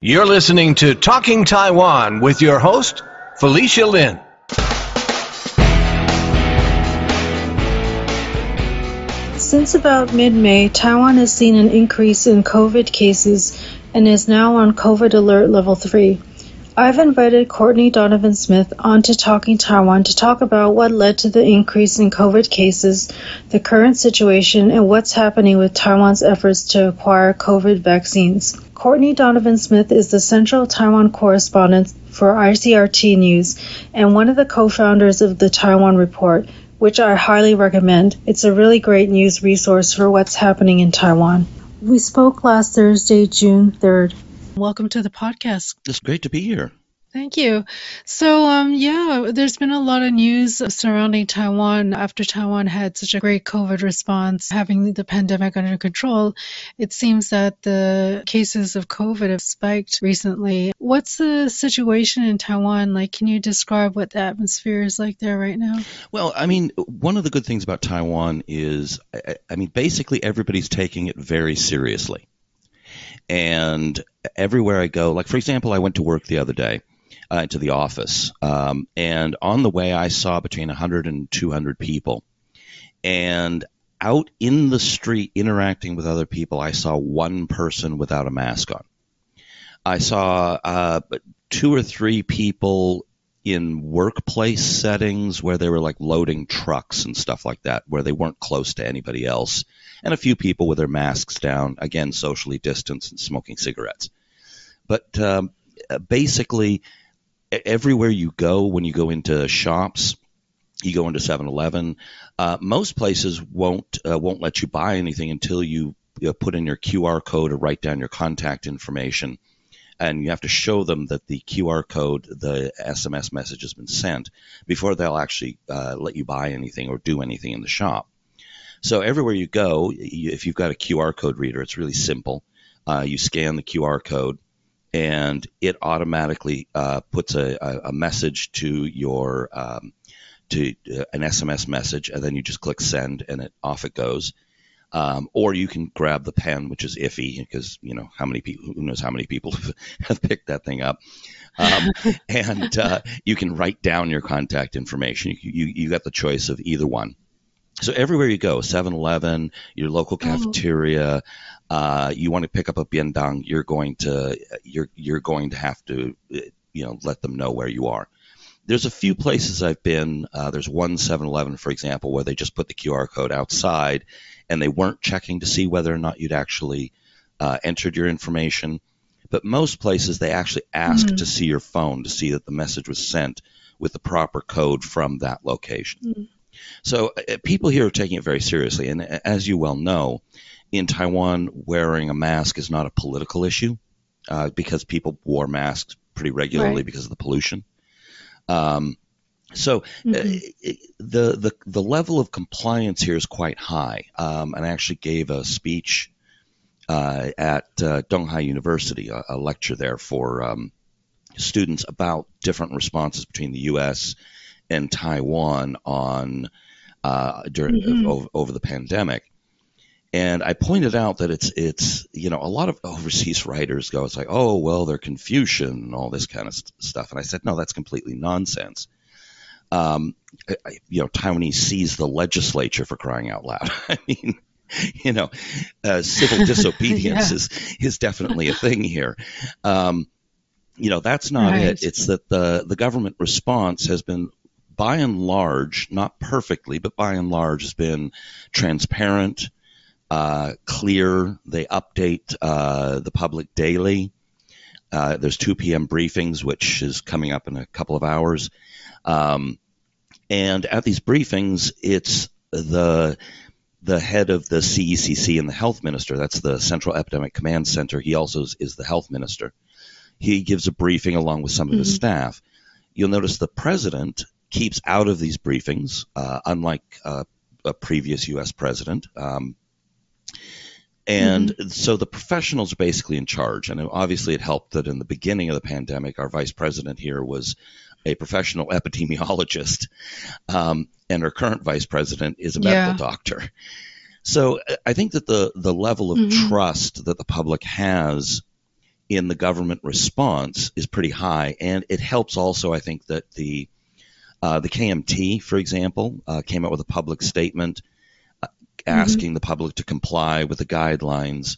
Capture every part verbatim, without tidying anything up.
You're listening to Talking Taiwan with your host, Felicia Lin. Since about mid-May, Taiwan has seen an increase in COVID cases and is now on COVID alert level three. I've invited Courtney Donovan Smith onto Talking Taiwan to talk about what led to the increase in COVID cases, the current situation, and what's happening with Taiwan's efforts to acquire COVID vaccines. Courtney Donovan Smith is the Central Taiwan correspondent for I C R T News and one of the co-founders of the Taiwan Report, which I highly recommend. It's a really great news resource for what's happening in Taiwan. We spoke last Thursday, June third. Welcome to the podcast. It's great to be here. Thank you. So, um, yeah, there's been a lot of news surrounding Taiwan after Taiwan had such a great COVID response, having the pandemic under control. It seems that the cases of COVID have spiked recently. What's the situation in Taiwan like? Can you describe what the atmosphere is like there right now? Well, I mean, one of the good things about Taiwan is, I, I mean, basically everybody's taking it very seriously. And everywhere I go, like, for example, I went to work the other day, uh, to the office, um, and on the way I saw between one hundred and two hundred people. And out in the street interacting with other people, I saw one person without a mask on. I saw uh, two or three people in workplace settings where they were like loading trucks and stuff like that, where they weren't close to anybody else, and a few people with their masks down, again, socially distanced and smoking cigarettes. But um, basically, everywhere you go, when you go into shops, you go into seven eleven, uh, most places won't uh, won't let you buy anything until you, you know, put in your Q R code or write down your contact information. And you have to show them that the Q R code, the S M S message has been sent before they'll actually uh, let you buy anything or do anything in the shop. So everywhere you go, if you've got a Q R code reader, it's really simple. Uh, you scan the Q R code and it automatically uh, puts a, a message to your um, to uh, an S M S message, and then you just click send and it off it goes. Um, or you can grab the pen, which is iffy because, you know, how many people, who knows how many people have picked that thing up. Um, and uh, you can write down your contact information. You, you, you got the choice of either one. So everywhere you go, seven eleven, your local cafeteria, oh. uh, you want to pick up a biendang, you're going to, you're, you're going to have to, you know, let them know where you are. There's a few places I've been. Uh, there's one seven eleven, for example, where they just put the Q R code outside and they weren't checking to see whether or not you'd actually uh, entered your information. But most places they actually ask mm-hmm. to see your phone to see that the message was sent with the proper code from that location. Mm-hmm. So uh, people here are taking it very seriously. And as you well know, in Taiwan, wearing a mask is not a political issue uh, because people wore masks pretty regularly right. because of the pollution. Um, so mm-hmm. uh, the, the, the level of compliance here is quite high. Um, and I actually gave a speech uh, at uh, Donghai University, a, a lecture there for um, students about different responses between the U S and Taiwan on uh, during mm-hmm. over, over the pandemic. And I pointed out that it's, it's, you know, a lot of overseas writers go, it's like, oh, well, they're Confucian and all this kind of st- stuff. And I said, no, that's completely nonsense. Um, I, I, you know, Taiwanese sees the legislature for crying out loud. I mean, you know, uh, civil disobedience yeah. is, is definitely a thing here. Um, you know, that's not right. it. It's that the, the government response has been, by and large, not perfectly, but by and large has been transparent, Uh, clear. They update uh, the public daily. Uh, there's two p.m. briefings, which is coming up in a couple of hours. Um, and at these briefings, it's the the head of the C E C C and the health minister. That's the Central Epidemic Command Center. He also is, is the health minister. He gives a briefing along with some mm-hmm. of his staff. You'll notice the president keeps out of these briefings, uh, unlike uh, a previous U S president. Um, And mm-hmm. so the professionals are basically in charge. And obviously it helped that in the beginning of the pandemic, our vice president here was a professional epidemiologist, um, and our current vice president is a medical yeah. doctor. So I think that the, the level of mm-hmm. trust that the public has in the government response is pretty high, and it helps also, I think, that the uh, the K M T, for example, uh, came out with a public statement uh, asking mm-hmm. the public to comply with the guidelines,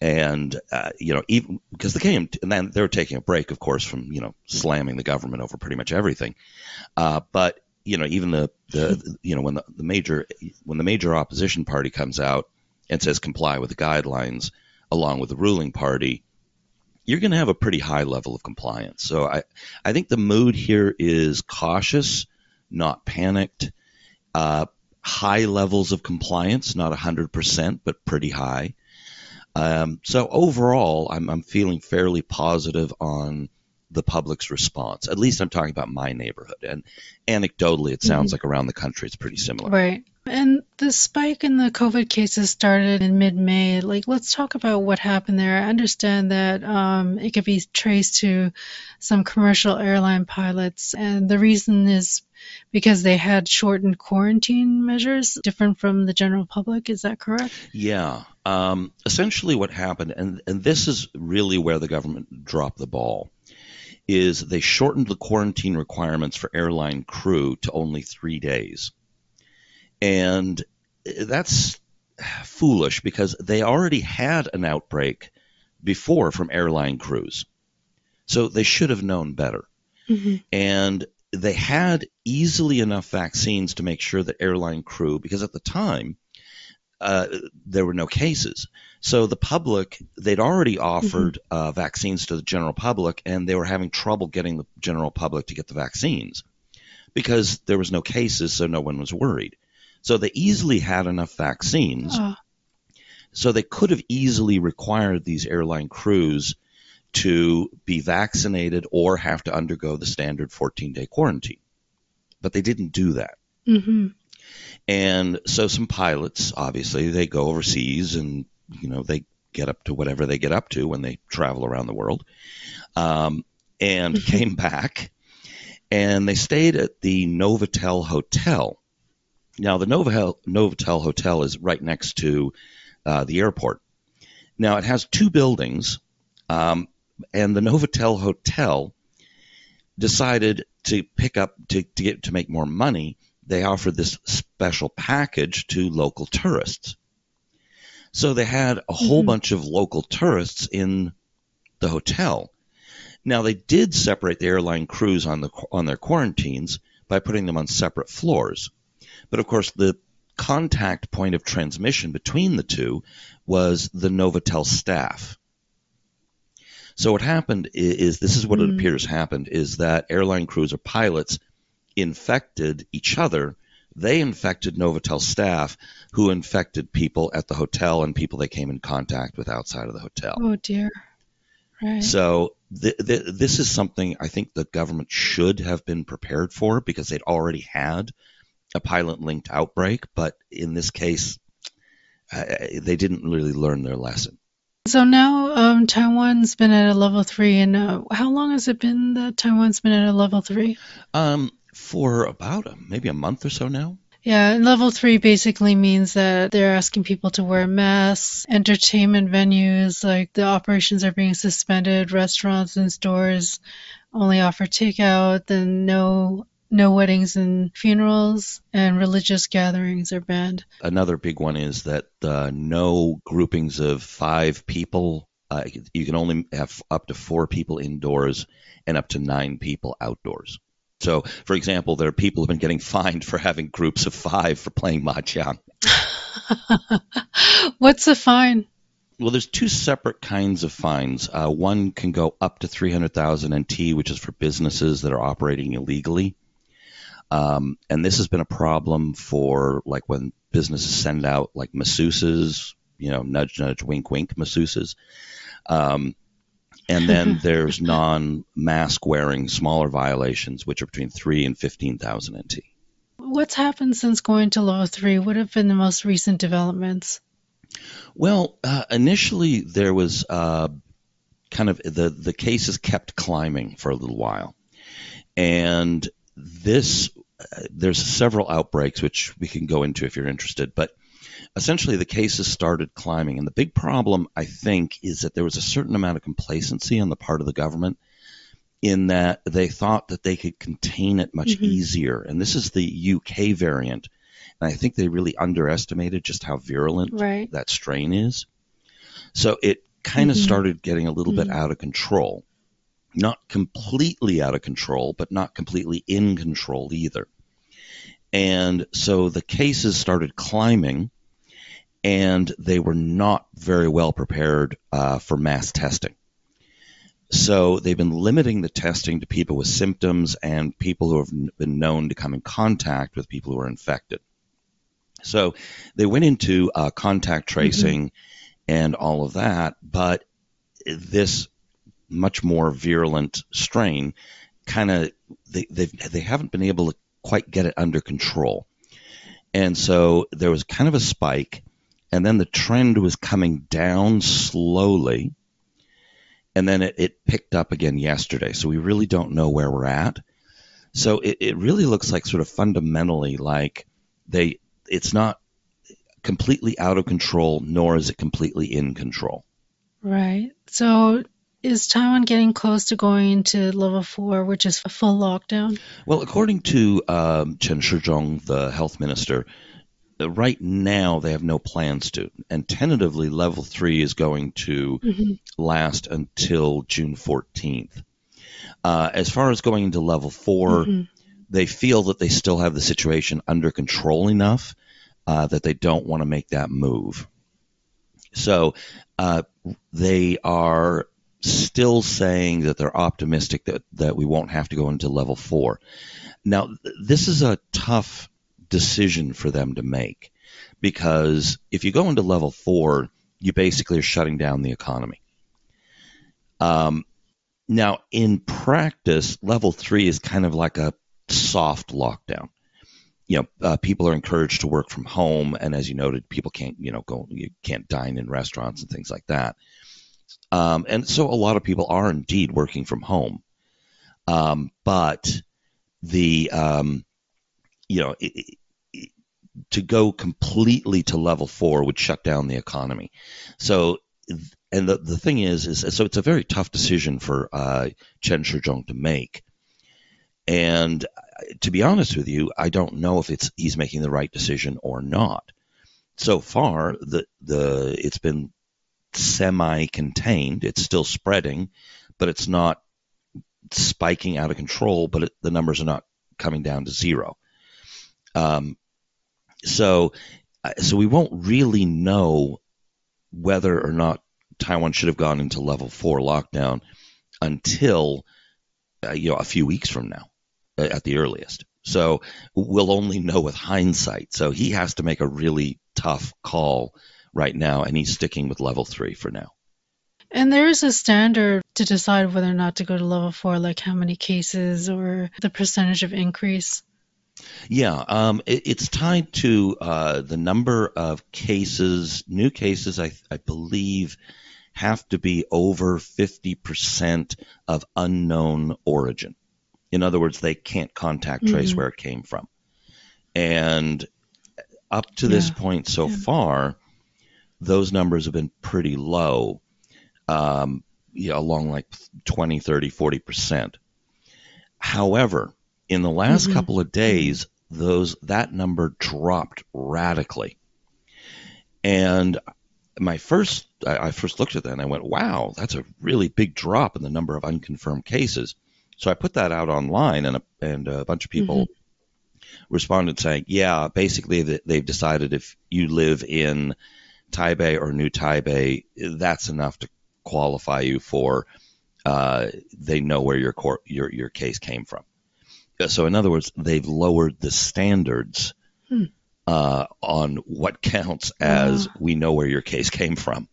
and uh, you know, even because the K M T, and then they were taking a break, of course, from you know slamming the government over pretty much everything, uh, but you know, even the the you know when the, the major when the major opposition party comes out and says comply with the guidelines along with the ruling party, you're going to have a pretty high level of compliance. So I, I think the mood here is cautious, not panicked, uh, high levels of compliance, not one hundred percent, but pretty high. Um, so overall, I'm, I'm feeling fairly positive on the public's response. At least I'm talking about my neighborhood. And anecdotally, it sounds mm-hmm. like around the country, it's pretty similar. Right. And the spike in the COVID cases started in mid-May. Like, let's talk about what happened there. I understand that um, it could be traced to some commercial airline pilots. And the reason is because they had shortened quarantine measures, different from the general public. Is that correct? Yeah. Um, essentially what happened, and, and this is really where the government dropped the ball, is they shortened the quarantine requirements for airline crew to only three days. And that's foolish because they already had an outbreak before from airline crews. So they should have known better. Mm-hmm. And they had easily enough vaccines to make sure that airline crew, because at the time uh, there were no cases. So the public, they'd already offered mm-hmm. uh, vaccines to the general public, and they were having trouble getting the general public to get the vaccines because there was no cases, so no one was worried. So they easily had enough vaccines, oh. so they could have easily required these airline crews to be vaccinated or have to undergo the standard fourteen-day quarantine. But they didn't do that. Mm-hmm. And so some pilots, obviously, they go overseas and, you know, they get up to whatever they get up to when they travel around the world, um, and mm-hmm. came back, and they stayed at the Novotel Hotel. Now, the Novotel, Novotel Hotel is right next to uh, the airport. Now, it has two buildings, um, and the Novotel Hotel decided to pick up, to, to get to make more money, they offered this special package to local tourists. So they had a whole mm-hmm. bunch of local tourists in the hotel. Now, they did separate the airline crews on the on their quarantines by putting them on separate floors. But, of course, the contact point of transmission between the two was the Novotel staff. So what happened is, is this is what mm-hmm. it appears happened, is that airline crews or pilots infected each other. They infected Novotel staff, who infected people at the hotel and people they came in contact with outside of the hotel. Oh, dear. Right. So th- th- this is something I think the government should have been prepared for because they'd already had a pilot-linked outbreak, but in this case, uh, they didn't really learn their lesson. So now um, Taiwan's been at a level three, and uh, how long has it been that Taiwan's been at a level three? Um, for about a, maybe a month or so now. Yeah, and level three basically means that they're asking people to wear masks, entertainment venues, like the operations are being suspended, restaurants and stores only offer takeout, then no... No weddings and funerals, and religious gatherings are banned. Another big one is that uh, no groupings of five people. Uh, you can only have up to four people indoors and up to nine people outdoors. So, for example, there are people who have been getting fined for having groups of five for playing mahjong. What's a fine? Well, there's two separate kinds of fines. Uh, one can go up to three hundred thousand N T, which is for businesses that are operating illegally. Um, and this has been a problem for like when businesses send out like masseuses, you know, nudge, nudge, wink, wink masseuses. Um, and then there's non-mask wearing smaller violations, which are between three and fifteen thousand N T. What's happened since going to level three? What have been the most recent developments? Well, uh, initially there was uh, kind of the, the cases kept climbing for a little while. And this, uh, there's several outbreaks, which we can go into if you're interested, but essentially the cases started climbing. And the big problem, I think, is that there was a certain amount of complacency on the part of the government in that they thought that they could contain it much mm-hmm. easier. And this is the U K variant. And I think they really underestimated just how virulent right. that strain is. So it kind of mm-hmm. started getting a little mm-hmm. bit out of control. Not completely out of control, but not completely in control either. And so the cases started climbing, and they were not very well prepared uh, for mass testing. So they've been limiting the testing to people with symptoms and people who have been known to come in contact with people who are infected. So they went into uh, contact tracing mm-hmm. and all of that, but this much more virulent strain kind of they they haven't been able to quite get it under control. And so there was kind of a spike, and then the trend was coming down slowly, and then it, it picked up again yesterday. So we really don't know where we're at. So it, it really looks like sort of fundamentally like they it's not completely out of control, nor is it completely in control. Right. So is Taiwan getting close to going to level four, which is a full lockdown? Well, according to um, Chen Shih-chung, the health minister, right now they have no plans to. And tentatively, level three is going to mm-hmm. last until June fourteenth. Uh, as far as going into level four, mm-hmm. they feel that they still have the situation under control enough uh, that they don't want to make that move. So uh, they are still saying that they're optimistic that, that we won't have to go into level four. Now, this is a tough decision for them to make, because if you go into level four, you basically are shutting down the economy. Um, now, in practice, level three is kind of like a soft lockdown. You know, uh, people are encouraged to work from home, and as you noted, people can't, you know, go, you can't dine in restaurants and things like that. Um, and so a lot of people are indeed working from home. Um, but the, um, you know, it, it, to go completely to level four would shut down the economy. So, and the, the thing is, is, so it's a very tough decision for uh, Chen Shih-chung to make. And to be honest with you, I don't know if it's he's making the right decision or not. So far, the the it's been semi-contained. It's still spreading, but it's not spiking out of control, but it, the numbers are not coming down to zero. Um, so, so we won't really know whether or not Taiwan should have gone into level four lockdown until, uh, you know, a few weeks from now at the earliest. So we'll only know with hindsight. So he has to make a really tough call right now, and he's sticking with level three for now. And there is a standard to decide whether or not to go to level four, like how many cases or the percentage of increase. Yeah, um, it, it's tied to uh, the number of cases. New cases, I, I believe, have to be over fifty percent of unknown origin. In other words, they can't contact trace mm-hmm. where it came from. And up to yeah. this point so yeah. far, those numbers have been pretty low, um, you know, along like twenty, thirty, forty percent. However, in the last mm-hmm. couple of days, those that number dropped radically. And my first, I, I first looked at that and I went, wow, that's a really big drop in the number of unconfirmed cases. So I put that out online, and a, and a bunch of people mm-hmm. responded saying, yeah, basically they've decided if you live in Taipei or New Taipei, that's enough to qualify you for, uh, they know where your, cor- your your case came from. So in other words, they've lowered the standards hmm. uh, on what counts as yeah. we know where your case came from.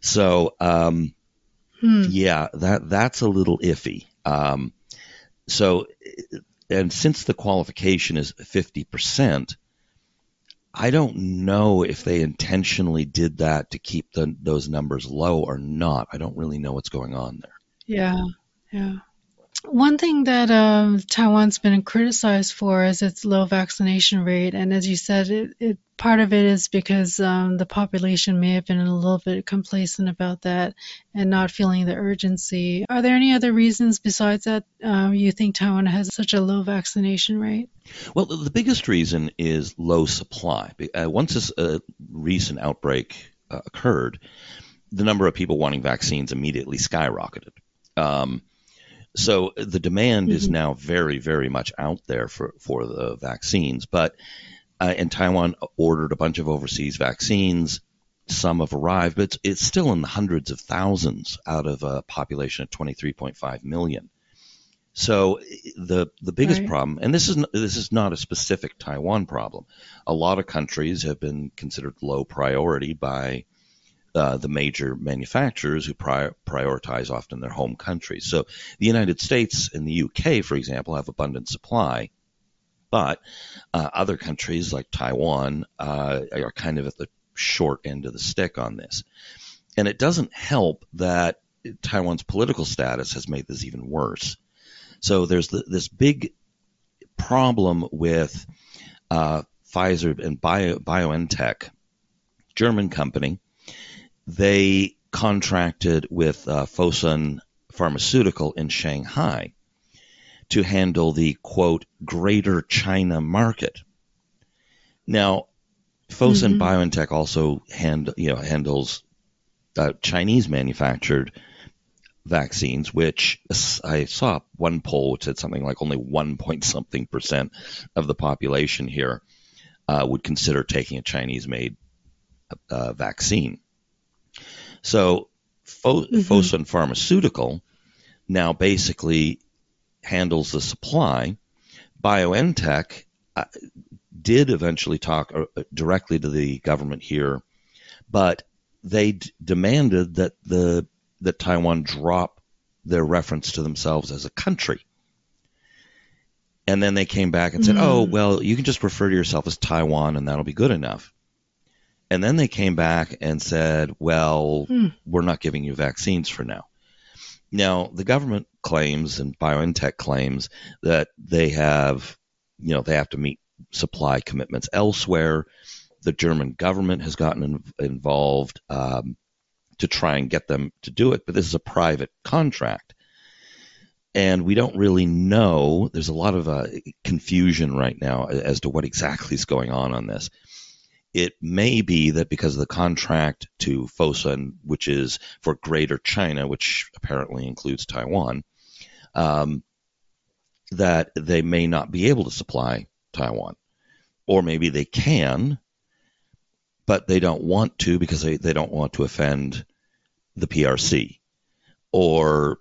So um, hmm. yeah, that that's a little iffy. Um, so and since the qualification is fifty percent, I don't know if they intentionally did that to keep the, those numbers low or not. I don't really know what's going on there. Yeah, yeah. One thing that um, Taiwan's been criticized for is its low vaccination rate. And as you said, it, it part of it is because um, the population may have been a little bit complacent about that and not feeling the urgency. Are there any other reasons besides that um, you think Taiwan has such a low vaccination rate? Well, the biggest reason is low supply. Uh, once this uh, recent outbreak uh, occurred, the number of people wanting vaccines immediately skyrocketed. Um, so the demand mm-hmm. is now very, very much out there for, for the vaccines. But Uh, and Taiwan ordered a bunch of overseas vaccines. Some have arrived, but it's, it's still in the hundreds of thousands out of a population of twenty-three point five million. So the the biggest right. problem, and this is this is not a specific Taiwan problem. A lot of countries have been considered low priority by uh, the major manufacturers who prior, prioritize often their home countries. So the United States and the U K, for example, have abundant supply. But uh, other countries like Taiwan uh, are kind of at the short end of the stick on this. And it doesn't help that Taiwan's political status has made this even worse. So there's the, this big problem with uh, Pfizer and Bio, BioNTech, German company. They contracted with uh, Fosun Pharmaceutical in Shanghai to handle the, quote, greater China market. Now, Fosun mm-hmm. BioNTech also hand, you know, handles uh, Chinese-manufactured vaccines, which I saw one poll which said something like only one point something percent of the population here uh, would consider taking a Chinese-made uh, vaccine. So Fo- mm-hmm. Fosun Pharmaceutical now basically handles the supply. BioNTech uh, did eventually talk uh, directly to the government here, but they d- demanded that the that Taiwan drop their reference to themselves as a country. And then they came back and said, mm. oh, well, you can just refer to yourself as Taiwan and that'll be good enough. And then they came back and said, well, mm. we're not giving you vaccines for now. Now, the government claims and BioNTech claims that they have, you know, they have to meet supply commitments elsewhere. The German government has gotten in, involved um, to try and get them to do it. But this is a private contract. And we don't really know. There's a lot of uh, confusion right now as to what exactly is going on on this. It may be that because of the contract to Fosun, which is for Greater China, which apparently includes Taiwan, um, that they may not be able to supply Taiwan. Or maybe they can, but they don't want to because they, they don't want to offend the P R C. Or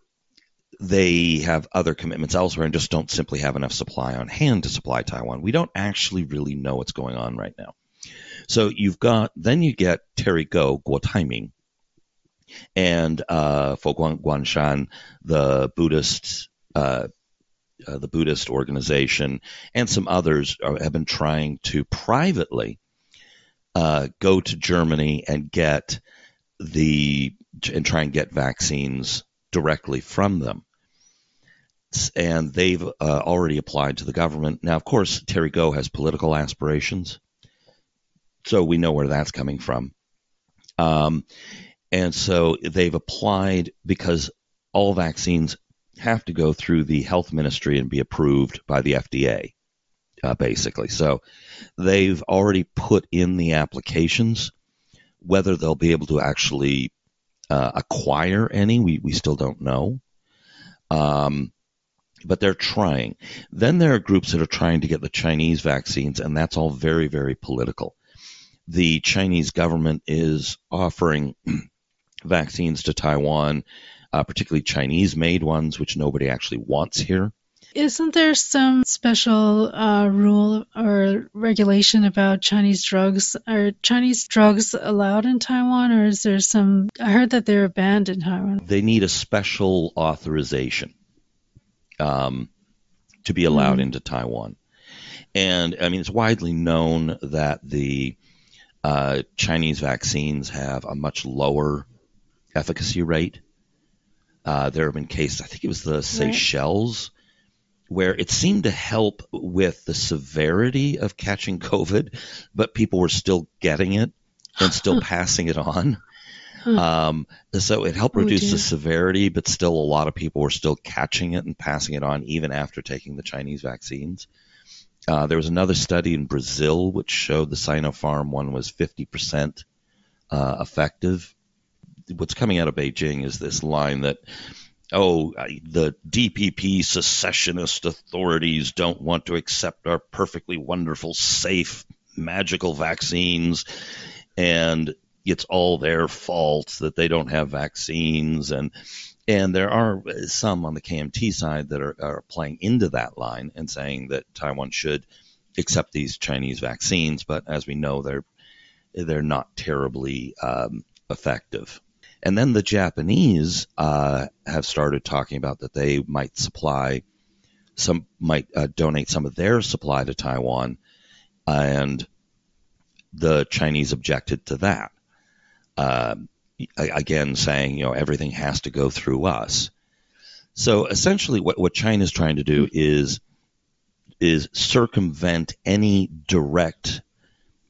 they have other commitments elsewhere and just don't simply have enough supply on hand to supply Taiwan. We don't actually really know what's going on right now. So you've got, then you get Terry Gou, Guo Taiming, and uh, Fo Guang Shan, the Buddhist, uh, uh, the Buddhist organization, and some others are, have been trying to privately uh, go to Germany and get the and try and get vaccines directly from them. And they've uh, already applied to the government. Now, of course, Terry Gou has political aspirations. So we know where that's coming from. Um, and so they've applied because all vaccines have to go through the health ministry and be approved by the F D A, uh, basically. So they've already put in the applications. Whether they'll be able to actually uh, acquire any, we, we still don't know. Um, but they're trying. Then there are groups that are trying to get the Chinese vaccines, and that's all very, very political. The Chinese government is offering vaccines to Taiwan, uh, particularly Chinese-made ones, which nobody actually wants here. Isn't there some special uh, rule or regulation about Chinese drugs? Are Chinese drugs allowed in Taiwan, or is there some... I heard that they're banned in Taiwan. They need a special authorization um, to be allowed mm. into Taiwan. And, I mean, it's widely known that the... Uh, Chinese vaccines have a much lower efficacy rate. Uh, there have been cases, I think it was the Seychelles, where it seemed to help with the severity of catching COVID, but people were still getting it and still passing it on. Um, so it helped reduce oh, the severity, but still a lot of people were still catching it and passing it on even after taking the Chinese vaccines. Uh, there was another study in Brazil which showed the Sinopharm one was fifty percent uh, effective. What's coming out of Beijing is this line that, oh, the D P P secessionist authorities don't want to accept our perfectly wonderful, safe, magical vaccines, and it's all their fault that they don't have vaccines. And and there are some on the K M T side that are, are playing into that line and saying that Taiwan should accept these Chinese vaccines, but as we know, they're, they're not terribly um, effective. And then the Japanese uh, have started talking about that they might supply some, might uh, donate some of their supply to Taiwan, and the Chinese objected to that. Uh, again, saying, you know, everything has to go through us. So essentially what, what China is trying to do is, is circumvent any direct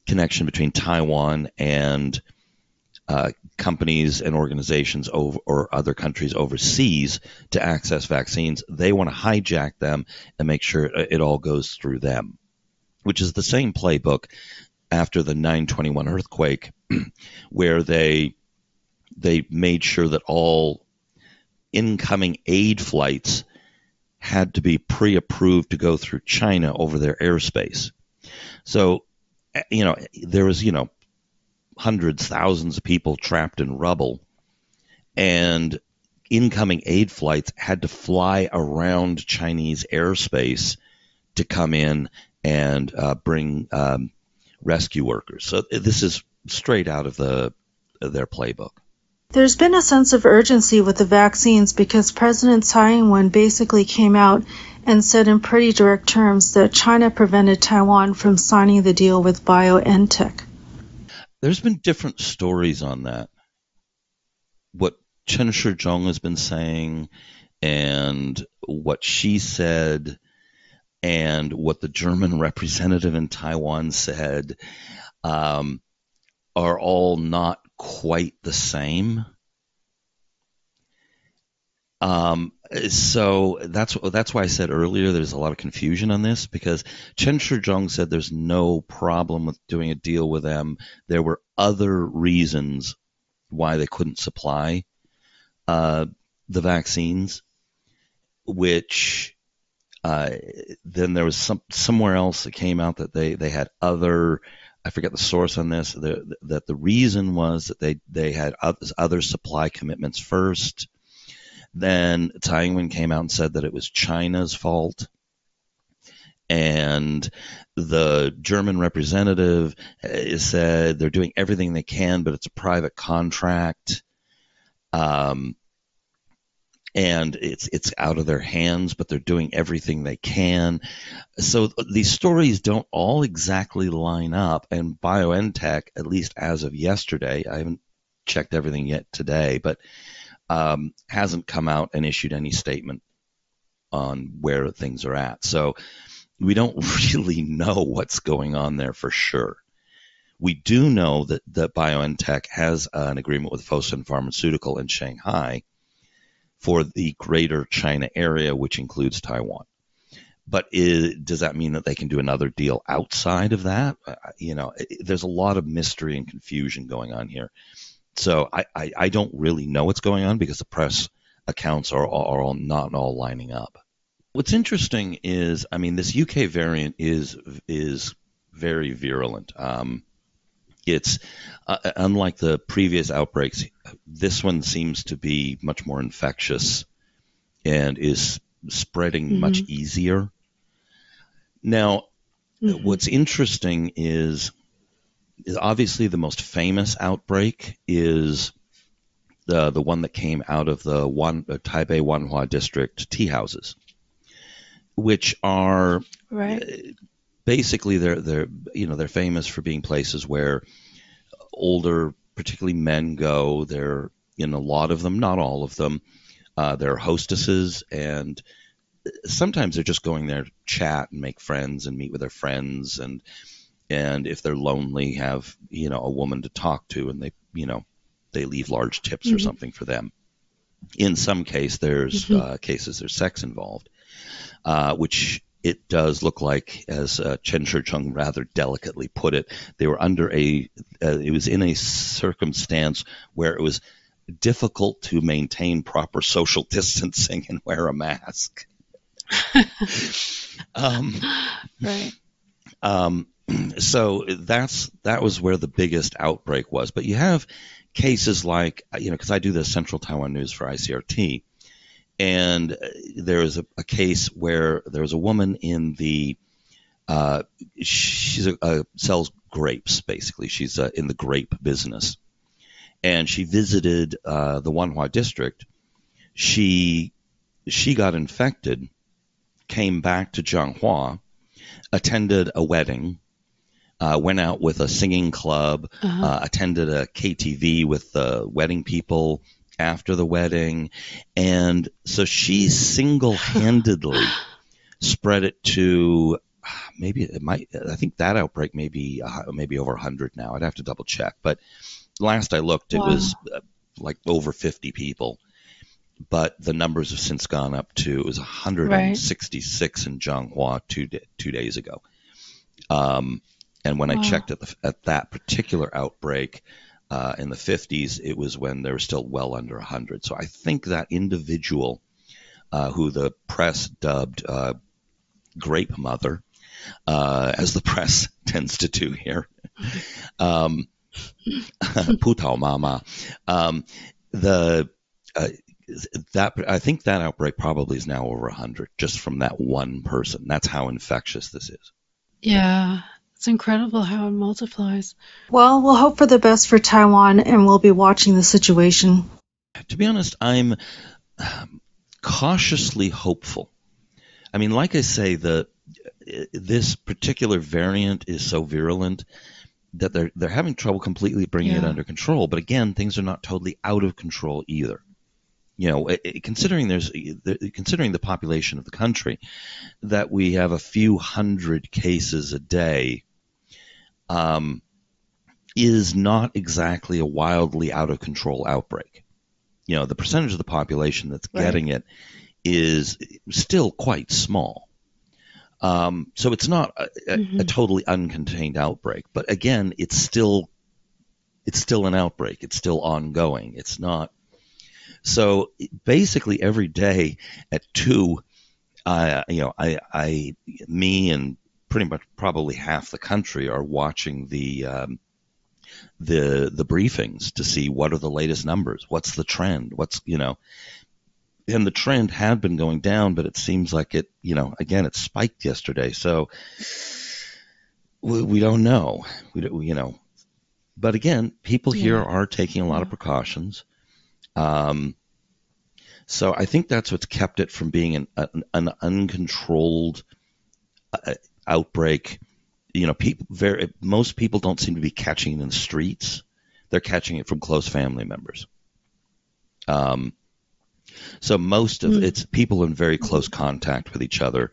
connection between Taiwan and uh, companies and organizations over, or other countries overseas to access vaccines. They want to hijack them and make sure it all goes through them, which is the same playbook after the nine twenty-one earthquake, where they they made sure that all incoming aid flights had to be pre-approved to go through China over their airspace. So, you know, there was, you know, hundreds, thousands of people trapped in rubble, and incoming aid flights had to fly around Chinese airspace to come in and uh, bring um, rescue workers. So this is straight out of the of their playbook. There's been a sense of urgency with the vaccines because President Tsai Ing-wen basically came out and said in pretty direct terms that China prevented Taiwan from signing the deal with BioNTech. There's been different stories on that. What Chen Shih-chung has been saying, and what she said, and what the German representative in Taiwan said, um, are all not quite the same. Um, so that's that's why I said earlier there's a lot of confusion on this, because Chen Shih-chung said there's no problem with doing a deal with them. There were other reasons why they couldn't supply uh, the vaccines, which uh, then there was some somewhere else that came out that they, they had other I forget the source on this, the, that the reason was that they, they had other supply commitments first. Then Tsai Ing-wen came out and said that it was China's fault. And the German representative said they're doing everything they can, but it's a private contract. Um, and it's it's out of their hands, but they're doing everything they can. So these stories don't all exactly line up, and BioNTech, at least as of yesterday, I haven't checked everything yet today, but um, hasn't come out and issued any statement on where things are at. So we don't really know what's going on there for sure. We do know that, that BioNTech has an agreement with Fosun Pharmaceutical in Shanghai for the greater China area, which includes Taiwan. But is, does that mean that they can do another deal outside of that? Uh, you know, it, there's a lot of mystery and confusion going on here. So I, I, I don't really know what's going on because the press accounts are, are all not all lining up. What's interesting is, I mean, this U K variant is is very virulent. Um, It's uh, unlike the previous outbreaks, this one seems to be much more infectious and is spreading mm-hmm. much easier. Now, mm-hmm. what's interesting is, is obviously the most famous outbreak is the the one that came out of the Wan, uh, Taipei Wanhua District tea houses, which are right. Uh, Basically, they're they're you know they're famous for being places where older, particularly men, go. They're in a lot of them, not all of them. Uh, there are hostesses and sometimes they're just going there to chat and make friends and meet with their friends, and and if they're lonely, have, you know, a woman to talk to, and they, you know, they leave large tips mm-hmm. or something for them. In some case, there's mm-hmm. uh, cases there's sex involved, uh, which it does look like, as uh, Chen Shih-chung rather delicately put it, they were under a, uh, it was in a circumstance where it was difficult to maintain proper social distancing and wear a mask. um, right. Um, so that's, that was where the biggest outbreak was. But you have cases like, you know, because I do the Central Taiwan News for I C R T, and there is a, a case where there was a woman in the, uh, she's a, a sells grapes, basically. She's uh, in the grape business. And she visited uh, the Wanhua District. She she got infected, came back to Changhua, attended a wedding, uh, went out with a singing club, uh-huh. uh, attended a K T V with the wedding people after the wedding. And so she single-handedly spread it to maybe it might, I think that outbreak may be, uh, maybe over one hundred now. I'd have to double check. But last I looked, it wow. was uh, like over fifty people, but the numbers have since gone up to, it was one hundred sixty-six right. in Changhua two, day, two days ago. Um, and when wow. I checked at, the, at that particular outbreak uh, in the fifties, it was when they were still well under one hundred. So I think that individual uh, who the press dubbed uh, Grape Mother, uh, as the press tends to do here, um, Putao Mama. Um, the uh, that I think that outbreak probably is now over a hundred just from that one person. That's how infectious this is. Yeah, it's incredible how it multiplies. Well, we'll hope for the best for Taiwan, and we'll be watching the situation. To be honest, I'm um, cautiously hopeful. I mean, like I say, the this particular variant is so virulent that they're they're having trouble completely bringing yeah. it under control. But again, things are not totally out of control either. You know, it, it, considering there's the, considering the population of the country, that we have a few hundred cases a day, um, is not exactly a wildly out of control outbreak. You know, the percentage of the population that's right. getting it is still quite small. Um, so it's not a, a, mm-hmm. a totally uncontained outbreak, but again, it's still it's still an outbreak. It's still ongoing. It's not. So basically, every day at two, uh, you know, I, I, me, and pretty much probably half the country are watching the um, the the briefings to see what are the latest numbers, what's the trend, what's you know. And the trend had been going down, but it seems like it, you know, again, it spiked yesterday. So we, we don't know, we don't, you know, but again, people yeah. here are taking a lot yeah. of precautions. Um, so I think that's what's kept it from being an, an, an uncontrolled uh, outbreak. You know, people, very, most people don't seem to be catching it in the streets. They're catching it from close family members. Um, So most of it's people in very close contact with each other,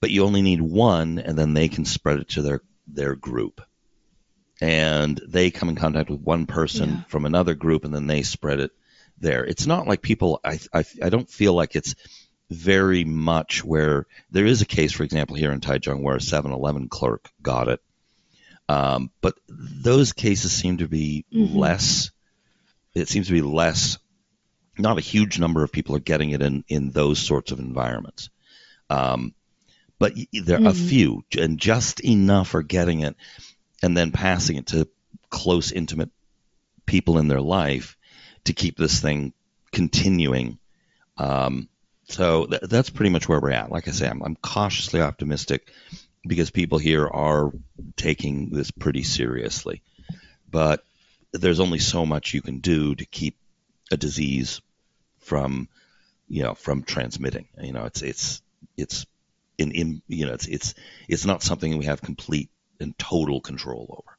but you only need one, and then they can spread it to their, their group, and they come in contact with one person yeah. from another group, and then they spread it there. It's not like people, I, I, I don't feel like it's very much where there is a case, for example, here in Taichung where a seven eleven clerk got it. Um, but those cases seem to be mm-hmm. less, it seems to be less not a huge number of people are getting it in, in those sorts of environments. Um, but there are mm. a few, and just enough are getting it and then passing it to close, intimate people in their life to keep this thing continuing. Um, so th- that's pretty much where we're at. Like I say, I'm, I'm cautiously optimistic because people here are taking this pretty seriously. But there's only so much you can do to keep a disease from, you know, from transmitting. You know, it's it's it's in, in you know it's it's it's not something we have complete and total control over.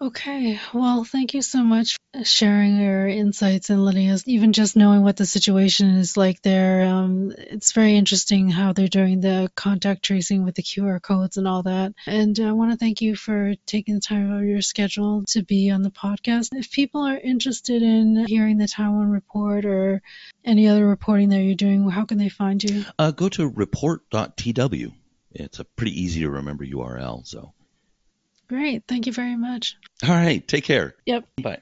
Okay, well, thank you so much for sharing your insights and letting us, even just knowing what the situation is like there. Um, it's very interesting how they're doing the contact tracing with the Q R codes and all that. And I want to thank you for taking the time out of your schedule to be on the podcast. If people are interested in hearing the Taiwan Report or any other reporting that you're doing, how can they find you? Uh, go to report dot t w. It's a pretty easy to remember U R L, so. Great. Thank you very much. All right. Take care. Yep. Bye.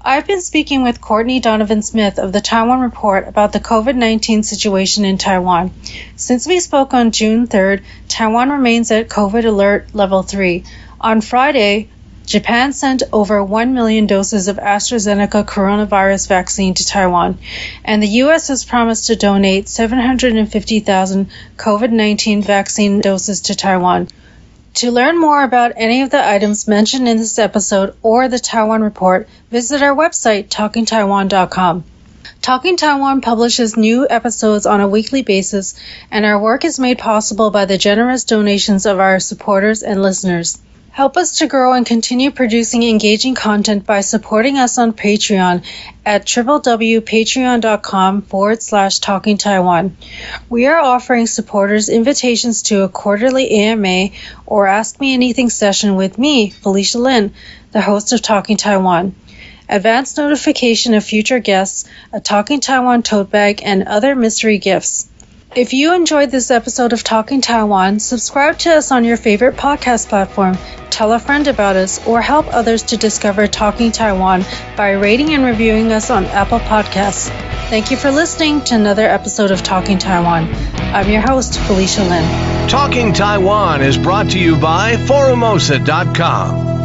I've been speaking with Courtney Donovan Smith of the Taiwan Report about the COVID nineteen situation in Taiwan. Since we spoke on June third, Taiwan remains at COVID alert level three. On Friday, Japan sent over one million doses of AstraZeneca coronavirus vaccine to Taiwan, and the U S has promised to donate seven hundred fifty thousand COVID nineteen vaccine doses to Taiwan. To learn more about any of the items mentioned in this episode or the Taiwan Report, visit our website, talking taiwan dot com. Talking Taiwan publishes new episodes on a weekly basis, and our work is made possible by the generous donations of our supporters and listeners. Help us to grow and continue producing engaging content by supporting us on Patreon at www.patreon.com forward slash Talking Taiwan. We are offering supporters invitations to a quarterly A M A or Ask Me Anything session with me, Felicia Lin, the host of Talking Taiwan. Advance notification of future guests, a Talking Taiwan tote bag, and other mystery gifts. If you enjoyed this episode of Talking Taiwan, subscribe to us on your favorite podcast platform, tell a friend about us, or help others to discover Talking Taiwan by rating and reviewing us on Apple Podcasts. Thank you for listening to another episode of Talking Taiwan. I'm your host, Felicia Lin. Talking Taiwan is brought to you by Forumosa dot com.